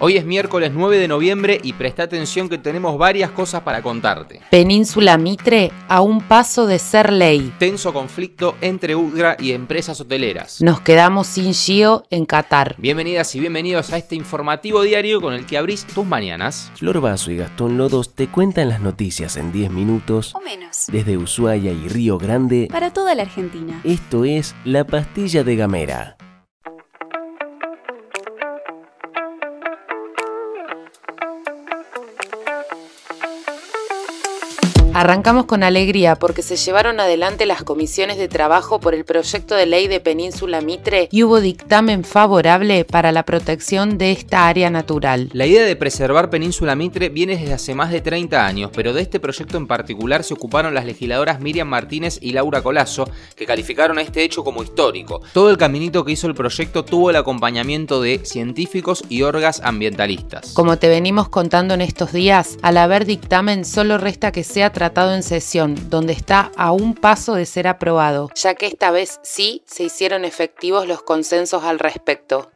Hoy es miércoles 9 de noviembre y presta atención que tenemos varias cosas para contarte. Península Mitre a un paso de ser ley. Tenso conflicto entre UDGRA y empresas hoteleras. Nos quedamos sin GIO en Qatar. Bienvenidas y bienvenidos a este informativo diario con el que abrís tus mañanas. Flor Basso y Gastón Lodos te cuentan las noticias en 10 minutos. O menos. Desde Ushuaia y Río Grande. Para toda la Argentina. Esto es La Pastilla de Gamera. Arrancamos con alegría porque se llevaron adelante las comisiones de trabajo por el proyecto de ley de Península Mitre y hubo dictamen favorable para la protección de esta área natural. La idea de preservar Península Mitre viene desde hace más de 30 años, pero de este proyecto en particular se ocuparon las legisladoras Miriam Martínez y Laura Colazo, que calificaron a este hecho como histórico. Todo el caminito que hizo el proyecto tuvo el acompañamiento de científicos y orgas ambientalistas. Como te venimos contando en estos días, al haber dictamen solo resta que sea tratado en sesión, donde está a un paso de ser aprobado, ya que esta vez sí se hicieron efectivos los consensos al respecto.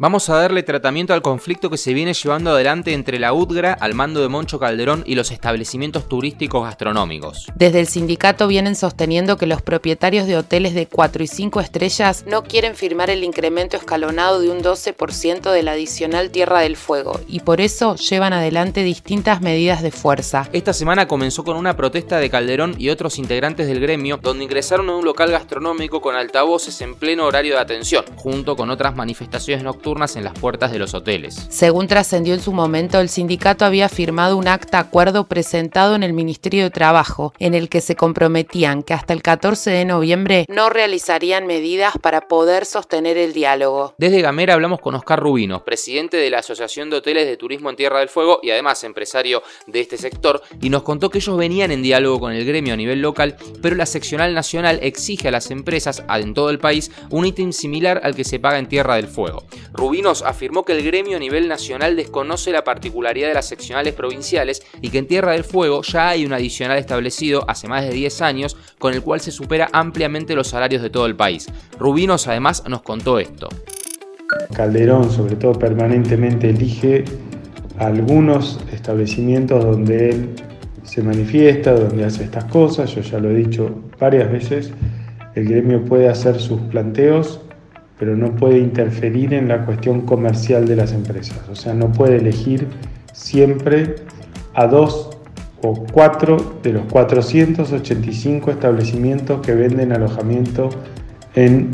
Vamos a darle tratamiento al conflicto que se viene llevando adelante entre la UDGRA, al mando de Moncho Calderón, y los establecimientos turísticos gastronómicos. Desde el sindicato vienen sosteniendo que los propietarios de hoteles de 4 y 5 estrellas no quieren firmar el incremento escalonado de un 12% de la adicional Tierra del Fuego, y por eso llevan adelante distintas medidas de fuerza. Esta semana comenzó con una protesta de Calderón y otros integrantes del gremio, donde ingresaron a un local gastronómico con altavoces en pleno horario de atención, junto con otras manifestaciones nocturnas en las puertas de los hoteles. Según trascendió en su momento, el sindicato había firmado un acta acuerdo presentado en el Ministerio de Trabajo, en el que se comprometían que hasta el 14 de noviembre no realizarían medidas para poder sostener el diálogo. Desde Gamera hablamos con Oscar Rubino, presidente de la Asociación de Hoteles de Turismo en Tierra del Fuego y además empresario de este sector, y nos contó que ellos venían en diálogo con el gremio a nivel local, pero la seccional nacional exige a las empresas en todo el país un ítem similar al que se paga en Tierra del Fuego. Rubinos afirmó que el gremio a nivel nacional desconoce la particularidad de las seccionales provinciales y que en Tierra del Fuego ya hay un adicional establecido hace más de 10 años con el cual se supera ampliamente los salarios de todo el país. Rubinos además nos contó esto. Calderón sobre todo permanentemente elige algunos establecimientos donde él se manifiesta, donde hace estas cosas. Yo ya lo he dicho varias veces, el gremio puede hacer sus planteos, pero no puede interferir en la cuestión comercial de las empresas. O sea, no puede elegir siempre a 2 o 4 de los 485 establecimientos que venden alojamiento en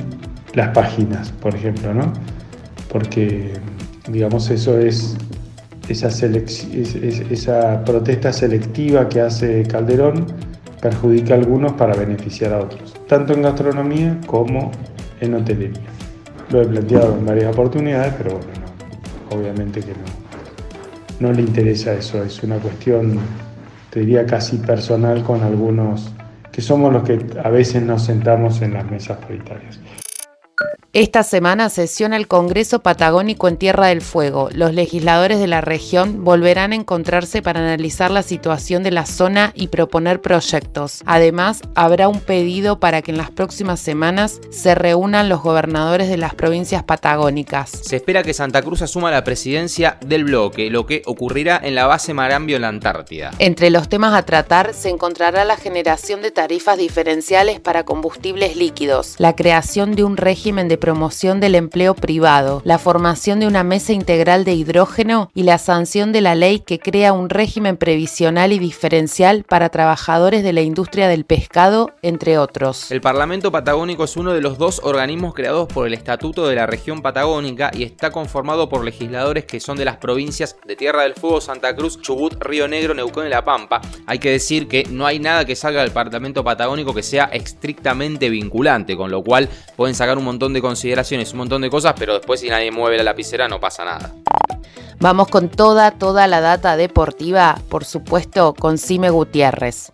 las páginas, por ejemplo, ¿no? Porque, digamos, eso es esa protesta selectiva que hace Calderón, perjudica a algunos para beneficiar a otros, tanto en gastronomía como en hotelería. Lo he planteado en varias oportunidades, pero bueno, no, obviamente que no le interesa eso. Es una cuestión, te diría, casi personal con algunos que somos los que a veces nos sentamos en las mesas paritarias. Esta semana sesiona el Congreso Patagónico en Tierra del Fuego. Los legisladores de la región volverán a encontrarse para analizar la situación de la zona y proponer proyectos. Además, habrá un pedido para que en las próximas semanas se reúnan los gobernadores de las provincias patagónicas. Se espera que Santa Cruz asuma la presidencia del bloque, lo que ocurrirá en la base Marambio en la Antártida. Entre los temas a tratar se encontrará la generación de tarifas diferenciales para combustibles líquidos, la creación de un régimen de promoción del empleo privado, la formación de una mesa integral de hidrógeno y la sanción de la ley que crea un régimen previsional y diferencial para trabajadores de la industria del pescado, entre otros. El Parlamento Patagónico es uno de los 2 organismos creados por el Estatuto de la Región Patagónica y está conformado por legisladores que son de las provincias de Tierra del Fuego, Santa Cruz, Chubut, Río Negro, Neuquén y La Pampa. Hay que decir que no hay nada que salga del Parlamento Patagónico que sea estrictamente vinculante, con lo cual pueden sacar un montón de consideraciones, un montón de cosas, pero después si nadie mueve la lapicera no pasa nada. Vamos con toda la data deportiva, por supuesto con Cime Gutiérrez.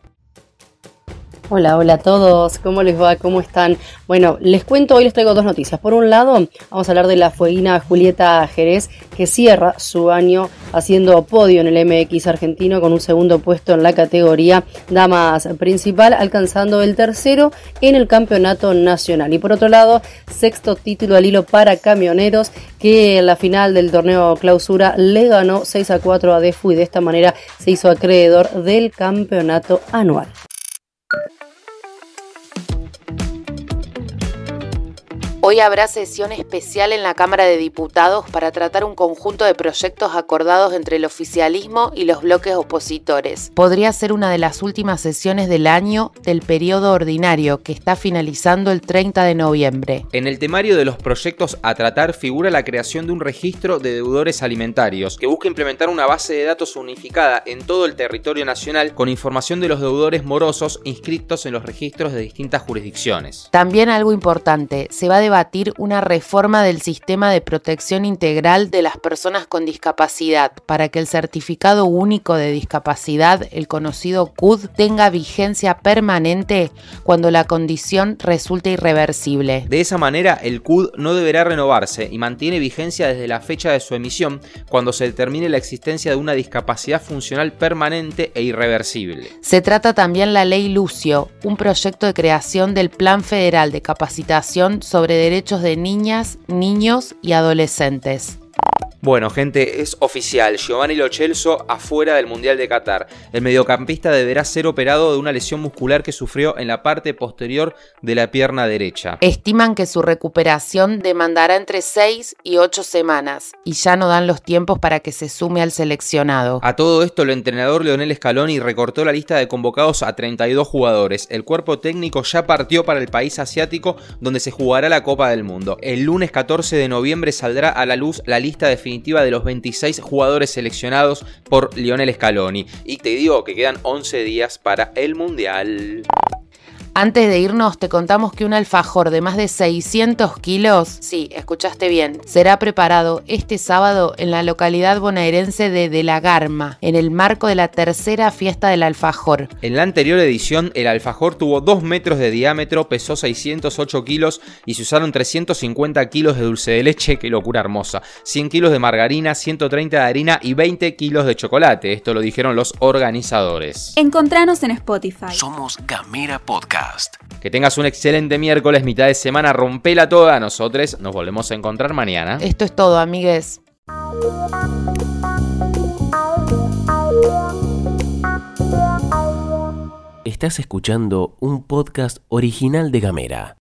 Hola, hola a todos, ¿cómo les va? ¿Cómo están? Bueno, les cuento, hoy les traigo dos noticias. Por un lado, vamos a hablar de la fueguina Julieta Jerez, que cierra su año haciendo podio en el MX Argentino con un segundo puesto en la categoría Damas Principal, alcanzando el tercero en el campeonato nacional. Y por otro lado, sexto título al hilo para camioneros, que en la final del torneo clausura le ganó 6-4 a Defu y de esta manera se hizo acreedor del campeonato anual. Hoy habrá sesión especial en la Cámara de Diputados para tratar un conjunto de proyectos acordados entre el oficialismo y los bloques opositores. Podría ser una de las últimas sesiones del año del periodo ordinario, que está finalizando el 30 de noviembre. En el temario de los proyectos a tratar figura la creación de un registro de deudores alimentarios, que busca implementar una base de datos unificada en todo el territorio nacional con información de los deudores morosos inscritos en los registros de distintas jurisdicciones. También algo importante, se va a debatir una reforma del sistema de protección integral de las personas con discapacidad para que el certificado único de discapacidad, el conocido CUD, tenga vigencia permanente cuando la condición resulte irreversible. De esa manera, el CUD no deberá renovarse y mantiene vigencia desde la fecha de su emisión, cuando se determine la existencia de una discapacidad funcional permanente e irreversible. Se trata también la Ley Lucio, un proyecto de creación del Plan Federal de Capacitación sobre derechos de niñas, niños y adolescentes. Bueno, gente, es oficial. Giovanni Lo Celso afuera del Mundial de Qatar. El mediocampista deberá ser operado de una lesión muscular que sufrió en la parte posterior de la pierna derecha. Estiman que su recuperación demandará entre 6 y 8 semanas y ya no dan los tiempos para que se sume al seleccionado. A todo esto, el entrenador Leonel Scaloni recortó la lista de convocados a 32 jugadores. El cuerpo técnico ya partió para el país asiático, donde se jugará la Copa del Mundo. El lunes 14 de noviembre saldrá a la luz la lista definitiva de los 26 jugadores seleccionados por Leonel Scaloni. Y te digo que quedan 11 días para el Mundial. Antes de irnos, te contamos que un alfajor de más de 600 kilos, sí, escuchaste bien, será preparado este sábado en la localidad bonaerense de La Garma, en el marco de la tercera fiesta del alfajor. En la anterior edición, el alfajor tuvo 2 metros de diámetro, pesó 608 kilos y se usaron 350 kilos de dulce de leche, qué locura hermosa, 100 kilos de margarina, 130 de harina y 20 kilos de chocolate. Esto lo dijeron los organizadores. Encontranos en Spotify. Somos Gamera Podcast. Que tengas un excelente miércoles, mitad de semana, rompela toda. Nosotros nos volvemos a encontrar mañana. Esto es todo, amigues. Estás escuchando un podcast original de Gamera.